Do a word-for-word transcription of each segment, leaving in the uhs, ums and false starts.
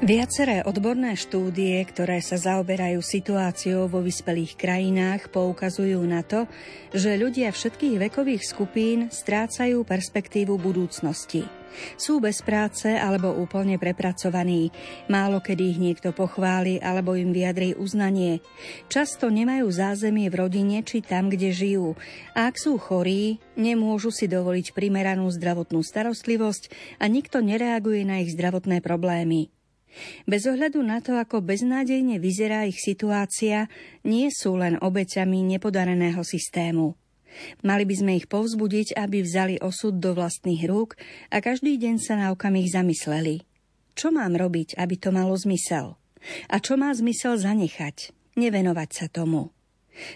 Viaceré odborné štúdie, ktoré sa zaoberajú situáciou vo vyspelých krajinách, poukazujú na to, že ľudia všetkých vekových skupín strácajú perspektívu budúcnosti. Sú bez práce alebo úplne prepracovaní. Málo kedy ich niekto pochváli alebo im vyjadrí uznanie. Často nemajú zázemie v rodine či tam, kde žijú. A ak sú chorí, nemôžu si dovoliť primeranú zdravotnú starostlivosť a nikto nereaguje na ich zdravotné problémy. Bez ohľadu na to, ako beznádejne vyzerá ich situácia, nie sú len obeťami nepodareného systému. Mali by sme ich povzbudiť, aby vzali osud do vlastných rúk a každý deň sa na okamih zamysleli. Čo mám robiť, aby to malo zmysel? A čo má zmysel zanechať? Nevenovať sa tomu.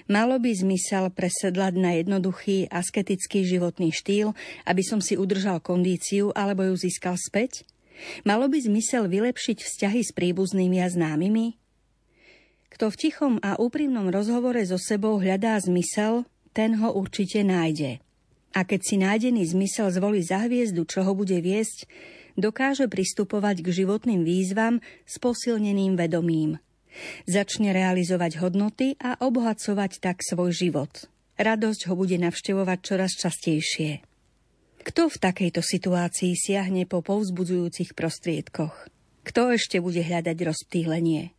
Malo by zmysel presedlať na jednoduchý, asketický životný štýl, aby som si udržal kondíciu alebo ju získal späť? Malo by zmysel vylepšiť vzťahy s príbuznými a známymi? Kto v tichom a úprimnom rozhovore so sebou hľadá zmysel, ten ho určite nájde. A keď si nájdený zmysel zvolí za hviezdu, čo ho bude viesť, dokáže pristupovať k životným výzvam s posilneným vedomím. Začne realizovať hodnoty a obohacovať tak svoj život. Radosť ho bude navštevovať čoraz častejšie. Kto v takejto situácii siahne po povzbudzujúcich prostriedkoch? Kto ešte bude hľadať rozptýlenie?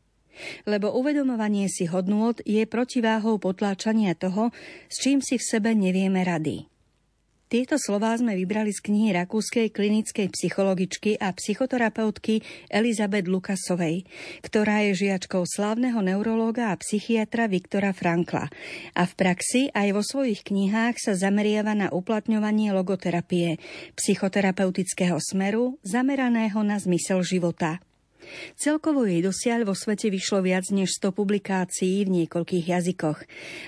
Lebo uvedomovanie si hodnôt je protiváhou potláčania toho, s čím si v sebe nevieme rady. Tieto slová sme vybrali z knihy rakúskej klinickej psychologičky a psychoterapeutky Elisabeth Lukasovej, ktorá je žiačkou slávneho neurológa a psychiatra Viktora Frankla a v praxi aj vo svojich knihách sa zameriava na uplatňovanie logoterapie, psychoterapeutického smeru zameraného na zmysel života. Celkovo jej dosiaľ vo svete vyšlo viac než sto publikácií v niekoľkých jazykoch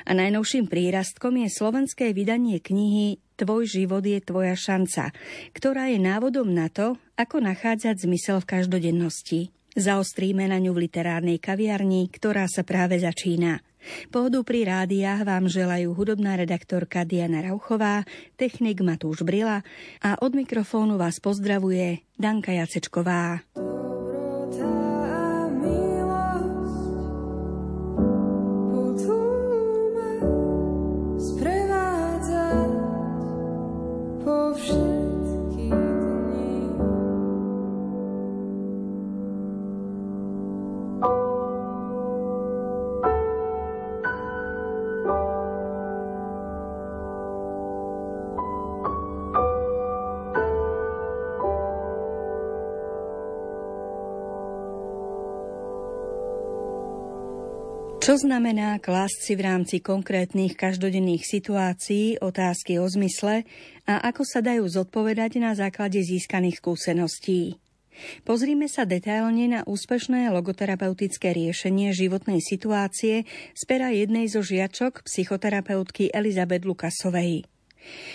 a najnovším prírastkom je slovenské vydanie knihy Tvoj život je tvoja šanca, ktorá je návodom na to, ako nachádzať zmysel v každodennosti. Zaostríme na ňu v literárnej kaviarni, ktorá sa práve začína. Pohodu pri rádiách vám želajú hudobná redaktorka Diana Rauchová, technik Matúš Brila a od mikrofónu vás pozdravuje Danka Jacečková. Čo znamená klásť si v rámci konkrétnych každodenných situácií otázky o zmysle a ako sa dajú zodpovedať na základe získaných skúseností? Pozrime sa detailne na úspešné logoterapeutické riešenie životnej situácie z pera jednej zo žiačok psychoterapeutky Elisabeth Lukasovej.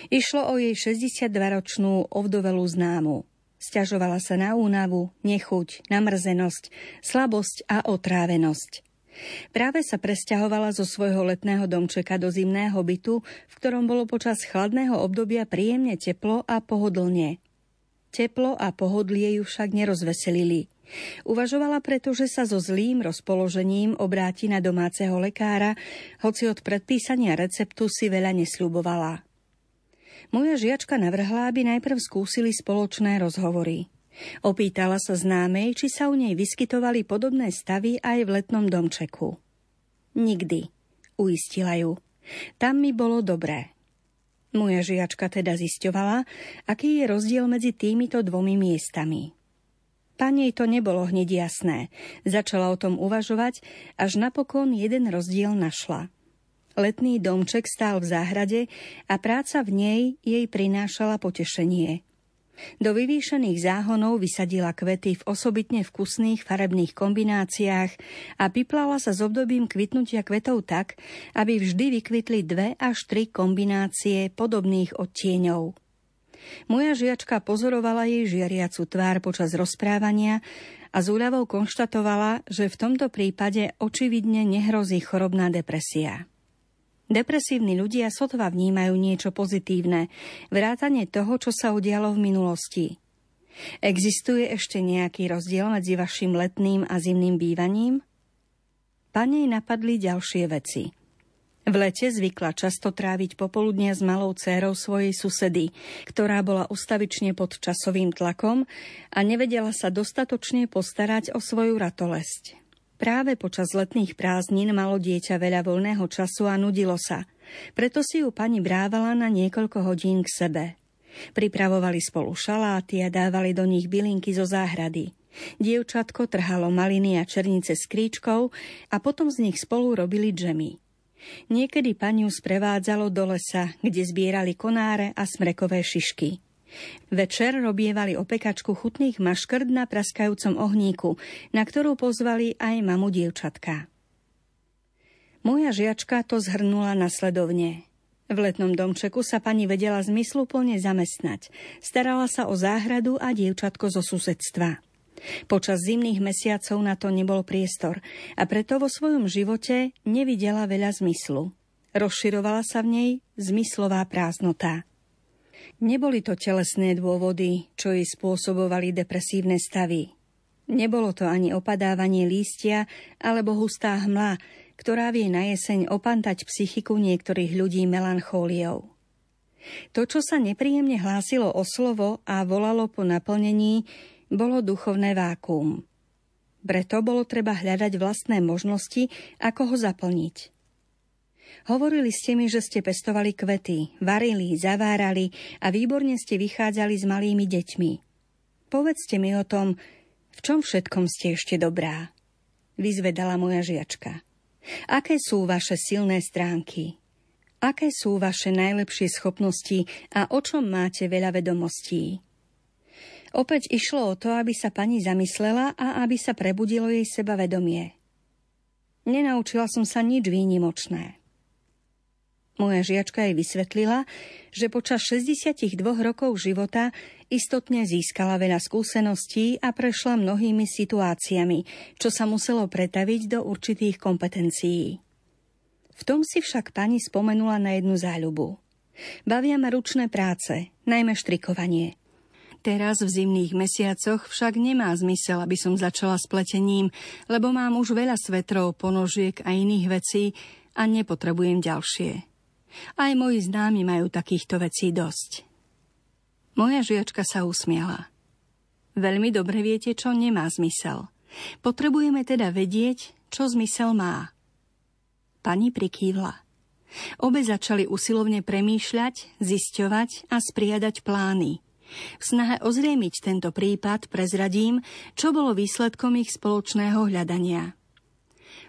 Išlo o jej šesťdesiatdvaročnú ovdovelú známu. Sťažovala sa na únavu, nechuť, namrzenosť, slabosť a otrávenosť. Práve sa presťahovala zo svojho letného domčeka do zimného bytu, v ktorom bolo počas chladného obdobia príjemne teplo a pohodlne. Teplo a pohodlie ju však nerozveselili. Uvažovala preto, že sa so zlým rozpoložením obráti na domáceho lekára, hoci od predpísania receptu si veľa nesľubovala. Moja žiačka navrhla, aby najprv skúsili spoločné rozhovory. Opýtala sa známej, či sa u nej vyskytovali podobné stavy aj v letnom domčeku. Nikdy, uistila ju. Tam mi bolo dobré. Moja žiačka teda zisťovala, aký je rozdiel medzi týmito dvomi miestami. Panej to nebolo hneď jasné. Začala o tom uvažovať, až napokon jeden rozdiel našla. Letný domček stál v záhrade a práca v nej jej prinášala potešenie. Do vyvýšených záhonov vysadila kvety v osobitne vkusných farebných kombináciách a piplala sa s obdobím kvitnutia kvetov tak, aby vždy vykvitli dve až tri kombinácie podobných odtieňov. Moja žiačka pozorovala jej žiariacu tvár počas rozprávania a s úľavou konštatovala, že v tomto prípade očividne nehrozí chorobná depresia. Depresívni ľudia sotva vnímajú niečo pozitívne, vrátane toho, čo sa udialo v minulosti. Existuje ešte nejaký rozdiel medzi vašim letným a zimným bývaním? Panej napadli ďalšie veci. V lete zvykla často tráviť popoludnia s malou dcérou svojej susedy, ktorá bola ustavične pod časovým tlakom a nevedela sa dostatočne postarať o svoju ratolesť. Práve počas letných prázdnin malo dieťa veľa voľného času a nudilo sa, preto si ju pani brávala na niekoľko hodín k sebe. Pripravovali spolu šaláty a dávali do nich bylinky zo záhrady. Dievčatko trhalo maliny a černice s kríčkou a potom z nich spolu robili džemy. Niekedy pani ju sprevádzalo do lesa, kde zbierali konáre a smrekové šišky. Večer robievali opekačku chutných maškrt na praskajúcom ohníku, na ktorú pozvali aj mamu dievčatka. Moja žiačka to zhrnula nasledovne. V letnom domčeku sa pani vedela zmysluplne zamestnať. Starala sa o záhradu a dievčatko zo susedstva. Počas zimných mesiacov na to nebol priestor a preto vo svojom živote nevidela veľa zmyslu. Rozširovala sa v nej zmyslová prázdnota. Neboli to telesné dôvody, čo jej spôsobovali depresívne stavy. Nebolo to ani opadávanie lístia alebo hustá hmla, ktorá vie na jeseň opantať psychiku niektorých ľudí melanchóliou. To, čo sa nepríjemne hlásilo o slovo a volalo po naplnení, bolo duchovné vákuum. Preto bolo treba hľadať vlastné možnosti, ako ho zaplniť. Hovorili ste mi, že ste pestovali kvety, varili, zavárali a výborne ste vychádzali s malými deťmi. Povedzte mi o tom, v čom všetkom ste ešte dobrá, vyzvedala moja žiačka. Aké sú vaše silné stránky? Aké sú vaše najlepšie schopnosti a o čom máte veľa vedomostí? Opäť išlo o to, aby sa pani zamyslela a aby sa prebudilo jej sebavedomie. Nenaučila som sa nič výnimočné. Moja žiačka jej vysvetlila, že počas šesťdesiatdva rokov života istotne získala veľa skúseností a prešla mnohými situáciami, čo sa muselo pretaviť do určitých kompetencií. V tom si však pani spomenula na jednu záľubu. Bavia ma ručné práce, najmä štrikovanie. Teraz v zimných mesiacoch však nemá zmysel, aby som začala s pletením, lebo mám už veľa svetrov, ponožiek a iných vecí a nepotrebujem ďalšie. Aj moji známi majú takýchto vecí dosť. Moja žiačka sa usmiala. Veľmi dobre viete, čo nemá zmysel. Potrebujeme teda vedieť, čo zmysel má. Pani prikývla. Obe začali usilovne premýšľať, zisťovať a spriadať plány. V snahe ozriemiť tento prípad prezradím, čo bolo výsledkom ich spoločného hľadania.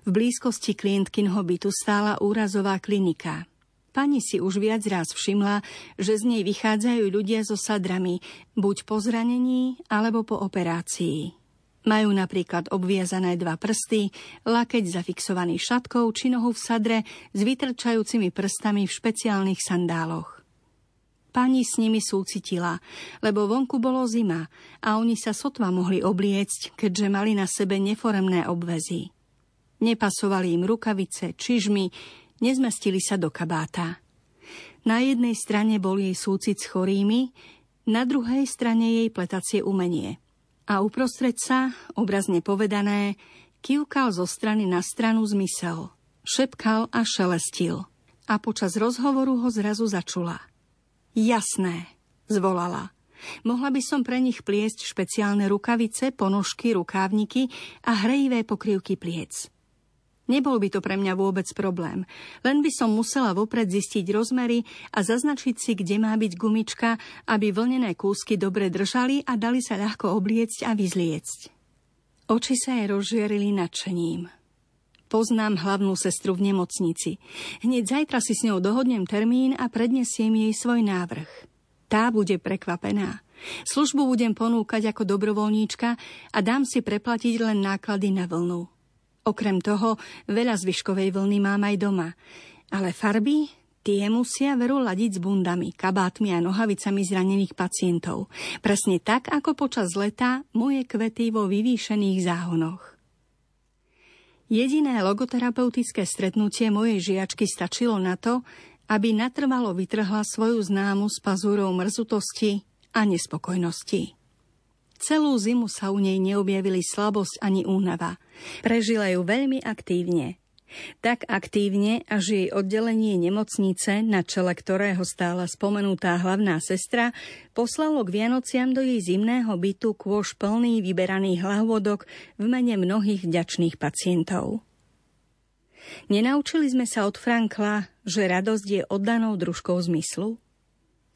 V blízkosti klientkinho bytu stála úrazová klinika. Pani si už viac raz všimla, že z nej vychádzajú ľudia so sadrami, buď po zranení, alebo po operácii. Majú napríklad obviazané dva prsty, lakeť zafixovaný šatkou či nohu v sadre s vytrčajúcimi prstami v špeciálnych sandáloch. Pani s nimi súcitila, lebo vonku bolo zima a oni sa sotva mohli obliecť, keďže mali na sebe neforemné obväzy. Nepasovali im rukavice, čižmy, nezmestili sa do kabáta. Na jednej strane bol jej súcit s chorými, na druhej strane jej pletacie umenie. A uprostred sa, obrazne povedané, kývkal zo strany na stranu zmysel. Šepkal a šelestil. A počas rozhovoru ho zrazu začula. Jasné, zvolala. Mohla by som pre nich pliesť špeciálne rukavice, ponožky, rukávniky a hrejivé pokrývky pliec. Nebol by to pre mňa vôbec problém, len by som musela vopred zistiť rozmery a zaznačiť si, kde má byť gumička, aby vlnené kúsky dobre držali a dali sa ľahko obliecť a vyzliecť. Oči sa jej rozžierili nadšením. Poznám hlavnú sestru v nemocnici. Hneď zajtra si s ňou dohodnem termín a prednesiem jej svoj návrh. Tá bude prekvapená. Službu budem ponúkať ako dobrovoľníčka a dám si preplatiť len náklady na vlnu. Okrem toho, veľa zvyškovej vlny mám aj doma. Ale farby? Tie musia veru ladiť s bundami, kabátmi a nohavicami zranených pacientov. Presne tak, ako počas leta moje kvety vo vyvýšených záhonoch. Jediné logoterapeutické stretnutie mojej žiačky stačilo na to, aby natrvalo vytrhla svoju známu s pazúrou mrzutosti a nespokojnosti. Celú zimu sa u nej neobjavili slabosť ani únava. Prežila ju veľmi aktívne. Tak aktívne, až jej oddelenie nemocnice, na čele ktorého stála spomenutá hlavná sestra, poslalo k Vianociam do jej zimného bytu kôš plný vyberaných hlavodok v mene mnohých vďačných pacientov. Nenaučili sme sa od Frankla, že radosť je oddanou družkou zmyslu?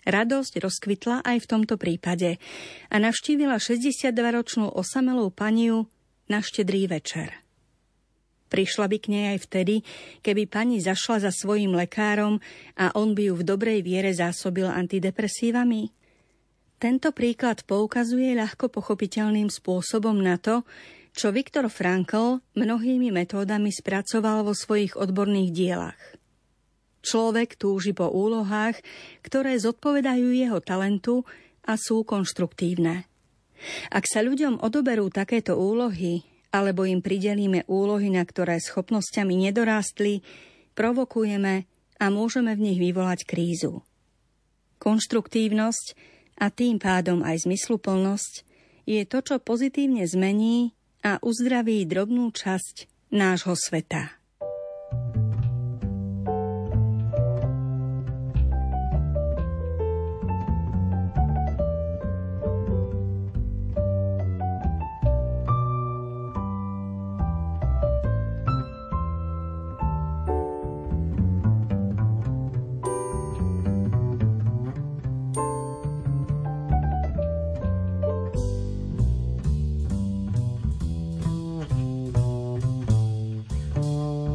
Radosť rozkvitla aj v tomto prípade a navštívila šesťdesiatdvaročnú osamelú paniu na Štedrý večer. Prišla by k nej aj vtedy, keby pani zašla za svojím lekárom a on by ju v dobrej viere zásobil antidepresívami. Tento príklad poukazuje ľahko pochopiteľným spôsobom na to, čo Viktor Frankl mnohými metódami spracoval vo svojich odborných dielach. Človek túži po úlohách, ktoré zodpovedajú jeho talentu a sú konštruktívne. Ak sa ľuďom odoberú takéto úlohy, alebo im pridelíme úlohy, na ktoré schopnosťami nedorástli, provokujeme a môžeme v nich vyvolať krízu. Konštruktívnosť a tým pádom aj zmysluplnosť je to, čo pozitívne zmení a uzdraví drobnú časť nášho sveta. Oh,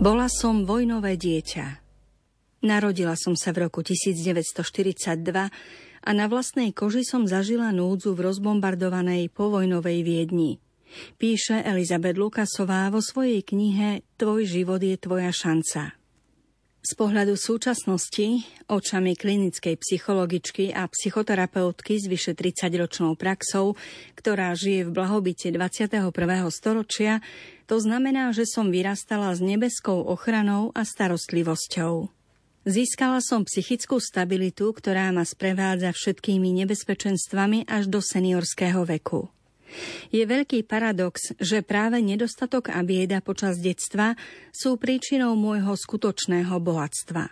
Bola som vojnové dieťa. Narodila som sa v roku devätnásťstoštyridsaťdva a na vlastnej koži som zažila núdzu v rozbombardovanej povojnovej Viedni. Píše Elisabeth Lukasová vo svojej knihe Tvoj život je tvoja šanca. Z pohľadu súčasnosti, očami klinickej psychologičky a psychoterapeutky s vyše tridsaťročnou praxou, ktorá žije v blahobite dvadsiateho prvého storočia, to znamená, že som vyrastala s nebeskou ochranou a starostlivosťou. Získala som psychickú stabilitu, ktorá ma sprevádza všetkými nebezpečenstvami až do seniorského veku. Je veľký paradox, že práve nedostatok a bieda počas detstva sú príčinou môjho skutočného bohatstva.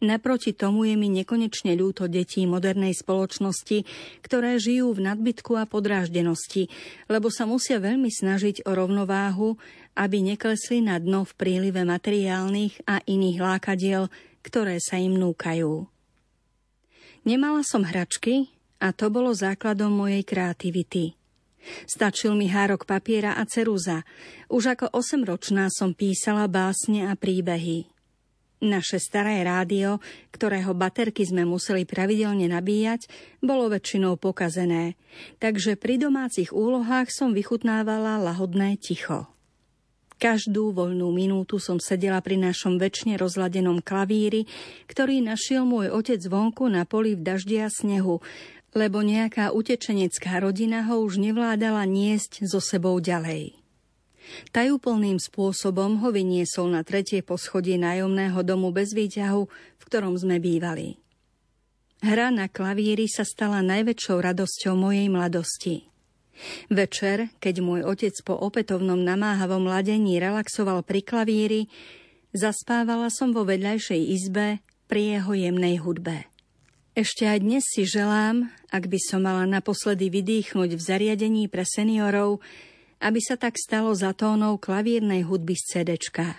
Naproti tomu je mi nekonečne ľúto detí modernej spoločnosti, ktoré žijú v nadbytku a podráždenosti, lebo sa musia veľmi snažiť o rovnováhu, aby neklesli na dno v prílive materiálnych a iných lákadiel, ktoré sa im núkajú. Nemala som hračky a to bolo základom mojej kreativity. Stačil mi hárok papiera a ceruza. Už ako osemročná som písala básne a príbehy. Naše staré rádio, ktorého baterky sme museli pravidelne nabíjať, bolo väčšinou pokazené, takže pri domácich úlohách som vychutnávala lahodné ticho. Každú voľnú minútu som sedela pri našom väčšine rozladenom klavíri, ktorý našiel môj otec vonku na poli v daždi a snehu, lebo nejaká utečenecká rodina ho už nevládala niesť so sebou ďalej. Tajúplným spôsobom ho vyniesol na tretie poschodie nájomného domu bez výťahu, v ktorom sme bývali. Hra na klavíri sa stala najväčšou radosťou mojej mladosti. Večer, keď môj otec po opätovnom namáhavom ladení relaxoval pri klavíri, zaspávala som vo vedľajšej izbe pri jeho jemnej hudbe. Ešte aj dnes si želám, ak by som mala naposledy vydýchnuť v zariadení pre seniorov, aby sa tak stalo za tónou klavírnej hudby z cédéčka.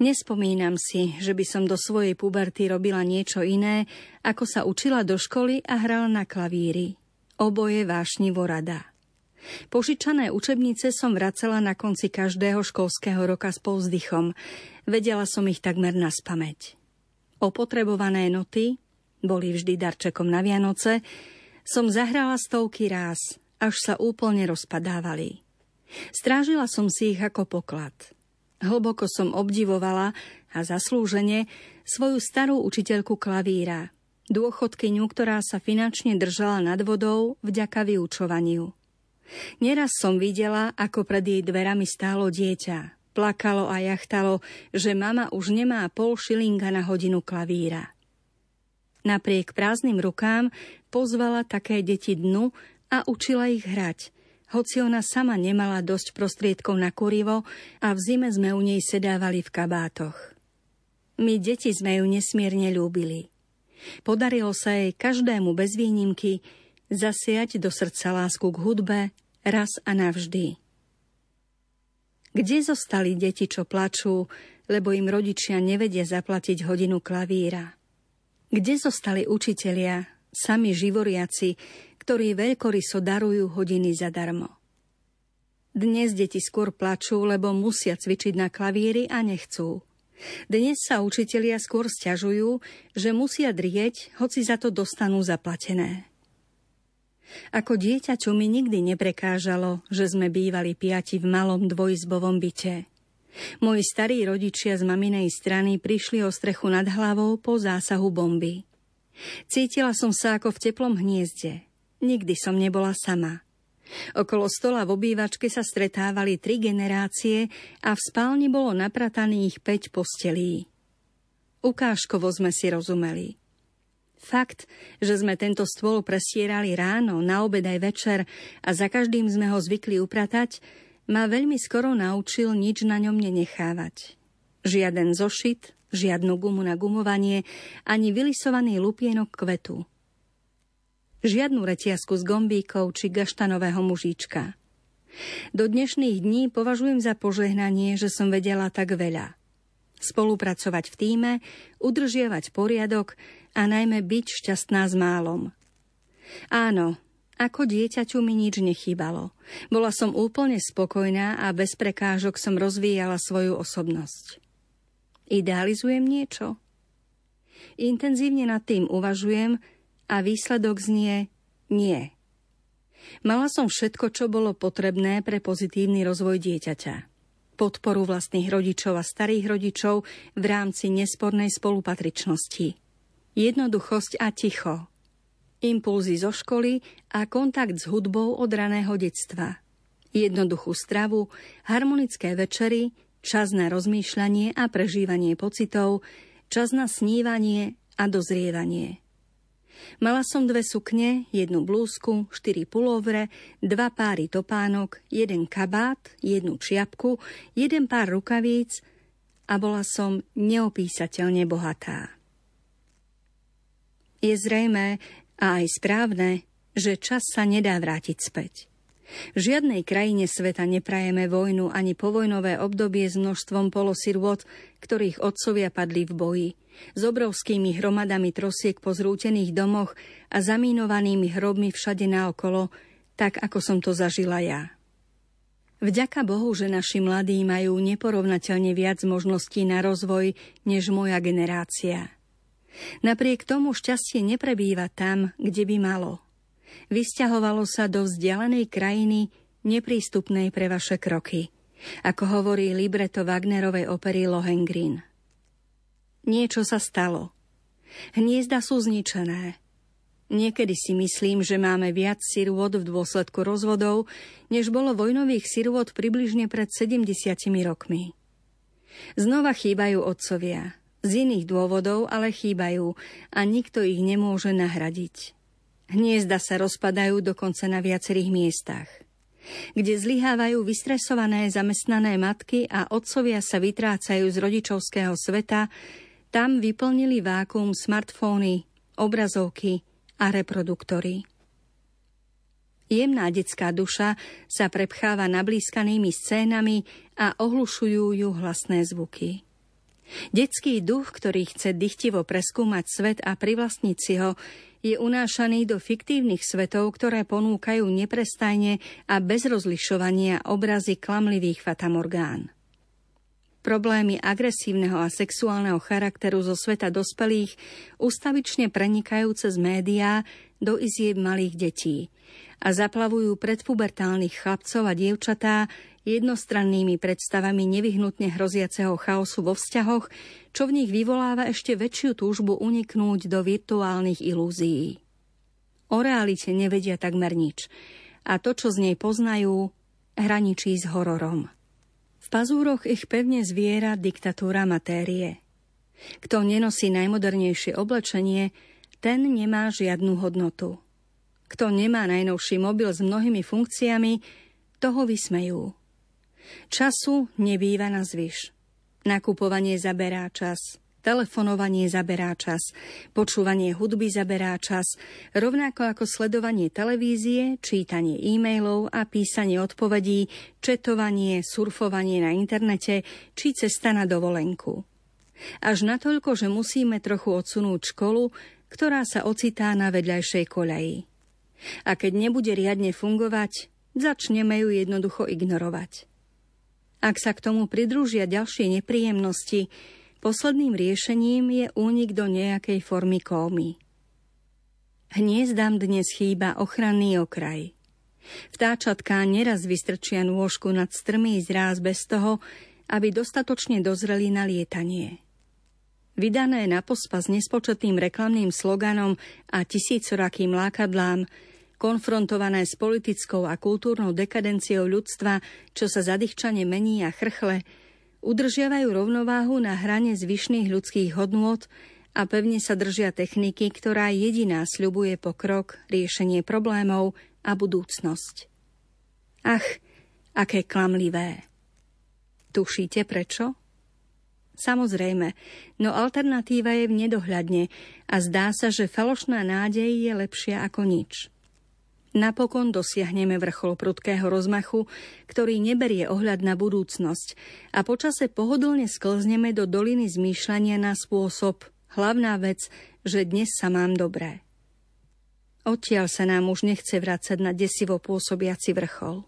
Nespomínam si, že by som do svojej puberty robila niečo iné, ako sa učila do školy a hrala na klavíri. Oboje vášnivo rada. Požičané učebnice som vracala na konci každého školského roka s povzdychom. Vedela som ich takmer naspamäť. Opotrebované noty boli vždy darčekom na Vianoce, som zahrala stovky ráz, až sa úplne rozpadávali. Strážila som si ich ako poklad. Hlboko som obdivovala, a zaslúžene, svoju starú učiteľku klavíra, dôchodkyňu, ktorá sa finančne držala nad vodou vďaka vyučovaniu. Neraz som videla, ako pred jej dverami stálo dieťa. Plakalo a jachtalo, že mama už nemá pol šilinga na hodinu klavíra. Napriek prázdnym rukám pozvala také deti dnu a učila ich hrať, hoci ona sama nemala dosť prostriedkov na kurivo a v zime sme u nej sedávali v kabátoch. My deti sme ju nesmierne ľúbili. Podarilo sa jej každému bez výnimky zasiať do srdca lásku k hudbe raz a navždy. Kde zostali deti, čo plačú, lebo im rodičia nevedia zaplatiť hodinu klavíra? Kde zostali učitelia, sami živoriaci, ktorí veľkoryso darujú hodiny zadarmo? Dnes deti skôr plačú, lebo musia cvičiť na klavíri a nechcú. Dnes sa učitelia skôr sťažujú, že musia drieť, hoci za to dostanú zaplatené. Ako dieťaťu mi nikdy neprekážalo, že sme bývali piati v malom dvojizbovom byte. Moji starí rodičia z maminej strany prišli o strechu nad hlavou po zásahu bomby. Cítila som sa ako v teplom hniezde. Nikdy som nebola sama. Okolo stola v obývačke sa stretávali tri generácie a v spálni bolo naprataných päť postelí. Ukážkovo sme si rozumeli. Fakt, že sme tento stôl prestierali ráno, na obed aj večer a za každým sme ho zvykli upratať, ma veľmi skoro naučil nič na ňom nenechávať. Žiaden zošit, žiadnu gumu na gumovanie, ani vylisovaný lupienok kvetu. Žiadnu retiasku z gombíkov či gaštanového mužička. Do dnešných dní považujem za požehnanie, že som vedela tak veľa. Spolupracovať v tíme, udržiavať poriadok a najmä byť šťastná s málom. Áno, Ako dieťaťu mi nič nechýbalo. Bola som úplne spokojná a bez prekážok som rozvíjala svoju osobnosť. Idealizujem niečo? Intenzívne nad tým uvažujem a výsledok znie nie. Mala som všetko, čo bolo potrebné pre pozitívny rozvoj dieťaťa. Podporu vlastných rodičov a starých rodičov v rámci nespornej spolupatričnosti. Jednoduchosť a ticho. Impulzy zo školy a kontakt s hudbou od raného detstva. Jednoduchú stravu, harmonické večery, čas na rozmýšľanie a prežívanie pocitov, čas na snívanie a dozrievanie. Mala som dve sukne, jednu blúzku, štyri pulovre, dva páry topánok, jeden kabát, jednu čiapku, jeden pár rukavíc a bola som neopísateľne bohatá. Je zrejmé, a aj správne, že čas sa nedá vrátiť späť. V žiadnej krajine sveta neprajeme vojnu ani povojnové obdobie s množstvom polosirôt, ktorých otcovia padli v boji, s obrovskými hromadami trosiek po zrútených domoch a zamínovanými hrobmi všade naokolo, tak ako som to zažila ja. Vďaka Bohu, že naši mladí majú neporovnateľne viac možností na rozvoj než moja generácia. Napriek tomu šťastie neprebýva tam, kde by malo. Vysťahovalo sa do vzdialenej krajiny, neprístupnej pre vaše kroky, ako hovorí libreto Wagnerovej opery Lohengrin. Niečo sa stalo. Hniezda sú zničené. Niekedy si myslím, že máme viac sirôt v dôsledku rozvodov, než bolo vojnových sirôt približne pred sedemdesiatimi rokmi. Znova chýbajú otcovia. Z iných dôvodov ale chýbajú a nikto ich nemôže nahradiť. Hniezda sa rozpadajú dokonca na viacerých miestach, kde zlyhávajú vystresované zamestnané matky a otcovia sa vytrácajú z rodičovského sveta, tam vyplnili vákuum smartfóny, obrazovky a reproduktory. Jemná detská duša sa prepcháva nablískanými scénami a ohlušujú ju hlasné zvuky. Detský duch, ktorý chce dychtivo preskúmať svet a privlastniť si ho, je unášaný do fiktívnych svetov, ktoré ponúkajú neprestajne a bez rozlišovania obrazy klamlivých fatamorgán. Problémy agresívneho a sexuálneho charakteru zo sveta dospelých ustavične prenikajú cez médiá do izieb malých detí a zaplavujú predpubertálnych chlapcov a dievčatá jednostrannými predstavami nevyhnutne hroziaceho chaosu vo vzťahoch, čo v nich vyvoláva ešte väčšiu túžbu uniknúť do virtuálnych ilúzií. O realite nevedia takmer nič a to, čo z nej poznajú, hraničí s hororom. V pazúroch ich pevne zviera diktatúra matérie. Kto nenosí najmodernejšie oblečenie, ten nemá žiadnu hodnotu. Kto nemá najnovší mobil s mnohými funkciami, toho vysmejú. Času nebýva na zvyš. Nakupovanie zaberá čas, telefonovanie zaberá čas, počúvanie hudby zaberá čas, rovnako ako sledovanie televízie, čítanie e-mailov a písanie odpovedí, četovanie, surfovanie na internete či cesta na dovolenku. Až natoľko, že musíme trochu odsunúť školu, ktorá sa ocitá na vedľajšej koľaji. A keď nebude riadne fungovať, začneme ju jednoducho ignorovať. Ak sa k tomu pridružia ďalšie nepríjemnosti, posledným riešením je únik do nejakej formy kómy. Hniezdám dnes chýba ochranný okraj. Vtáčatká neraz vystrčia nôžku nad strmý zráz bez toho, aby dostatočne dozreli na lietanie. Vydané na pospas nespočetným reklamným sloganom a tisícorakým lákadlám, konfrontované s politickou a kultúrnou dekadenciou ľudstva, čo sa zadýchčane mení a chrchle, udržiavajú rovnováhu na hrane zvyšných ľudských hodnôt a pevne sa držia techniky, ktorá jediná sľubuje pokrok, riešenie problémov a budúcnosť. Ach, aké klamlivé! Tušíte prečo? Samozrejme, no alternatíva je v nedohľadne a zdá sa, že falošná nádej je lepšia ako nič. Napokon dosiahneme vrchol prudkého rozmachu, ktorý neberie ohľad na budúcnosť a počase pohodlne sklzneme do doliny zmýšľania na spôsob hlavná vec, že dnes sa mám dobré. Odtiaľ sa nám už nechce vrácať na desivo pôsobiaci vrchol.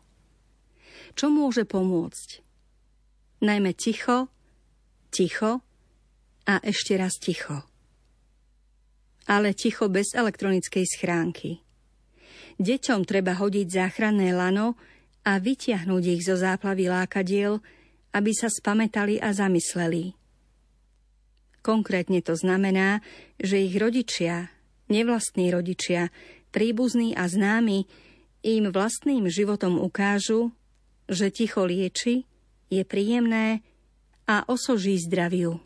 Čo môže pomôcť? Najmä ticho, ticho a ešte raz ticho. Ale ticho bez elektronickej schránky. Deťom treba hodiť záchranné lano a vytiahnuť ich zo záplavy lákadiel, aby sa spamätali a zamysleli. Konkrétne to znamená, že ich rodičia, nevlastní rodičia, príbuzní a známi im vlastným životom ukážu, že ticho lieči, je príjemné a osoží zdraviu.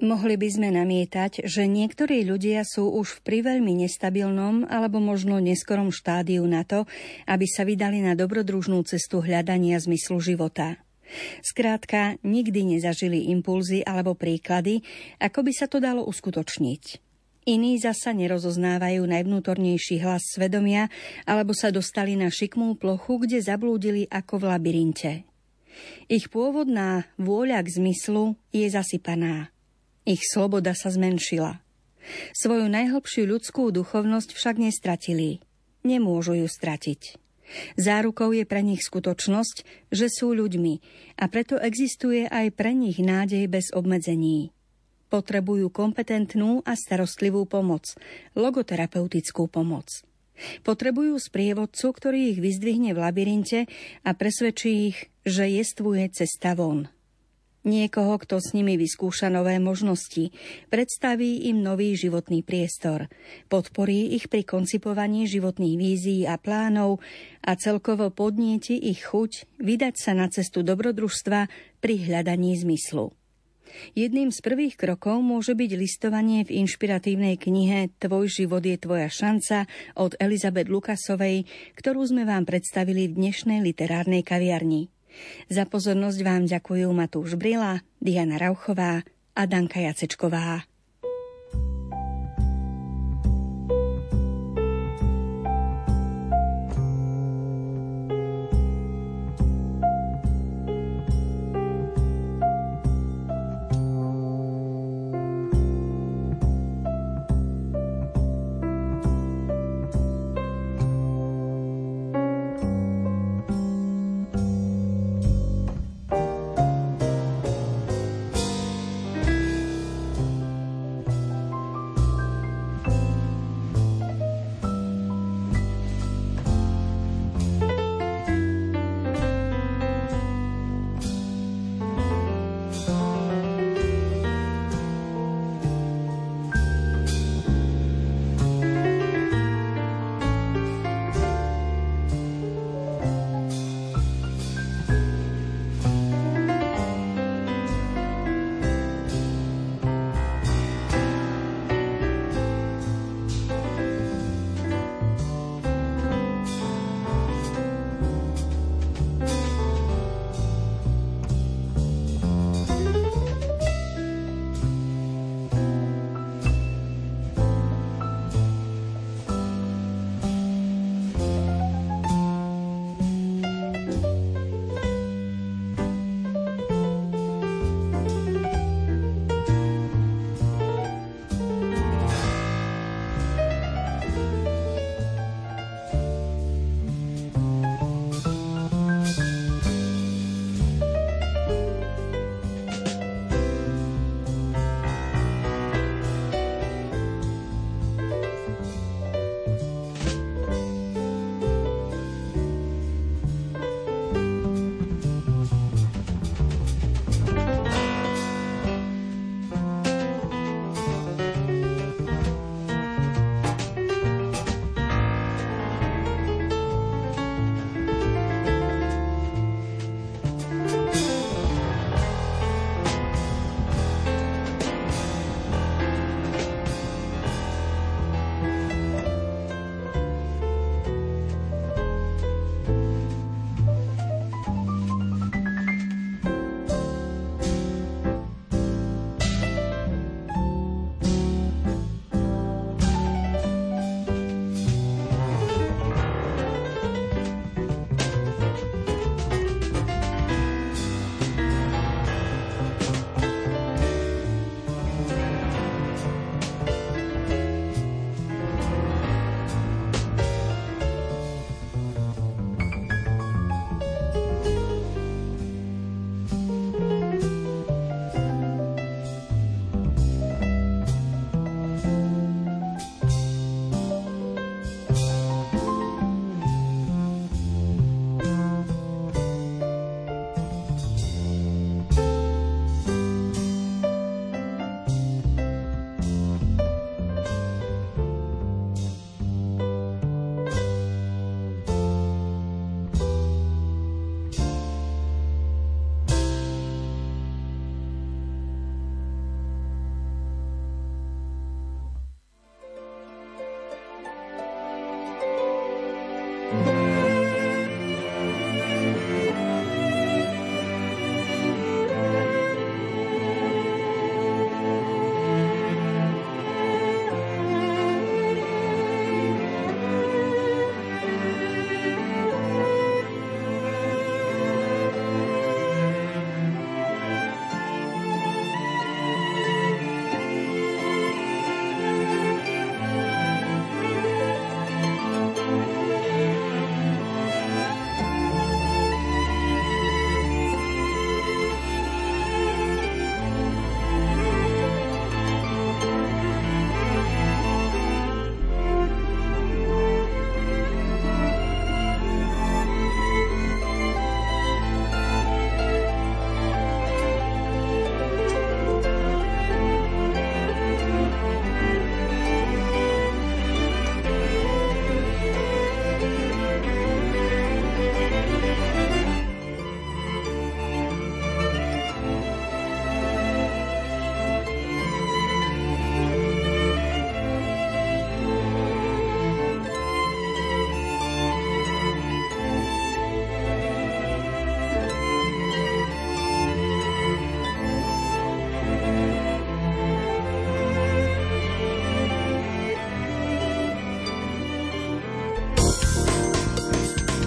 Mohli by sme namietať, že niektorí ľudia sú už v priveľmi nestabilnom alebo možno neskorom štádiu na to, aby sa vydali na dobrodružnú cestu hľadania zmyslu života. Skrátka, nikdy nezažili impulzy alebo príklady, ako by sa to dalo uskutočniť. Iní zasa nerozoznávajú najvnútornejší hlas svedomia alebo sa dostali na šikmú plochu, kde zablúdili ako v labyrinte. Ich pôvodná vôľa k zmyslu je zasypaná. Ich sloboda sa zmenšila. Svoju najhlbšiu ľudskú duchovnosť však nestratili. Nemôžu ju stratiť. Zárukou je pre nich skutočnosť, že sú ľuďmi a preto existuje aj pre nich nádej bez obmedzení. Potrebujú kompetentnú a starostlivú pomoc, logoterapeutickú pomoc. Potrebujú sprievodcu, ktorý ich vyzdvihne v labyrinte a presvedčí ich, že jestvuje cesta von. Niekoho, kto s nimi vyskúša nové možnosti, predstaví im nový životný priestor, podporí ich pri koncipovaní životných vízií a plánov a celkovo podnieti ich chuť vydať sa na cestu dobrodružstva pri hľadaní zmyslu. Jedným z prvých krokov môže byť listovanie v inšpiratívnej knihe Tvoj život je tvoja šanca od Elisabeth Lukasovej, ktorú sme vám predstavili v dnešnej literárnej kaviarni. Za pozornosť vám ďakujú Matúš Brila, Diana Rauchová a Danka Jacečková.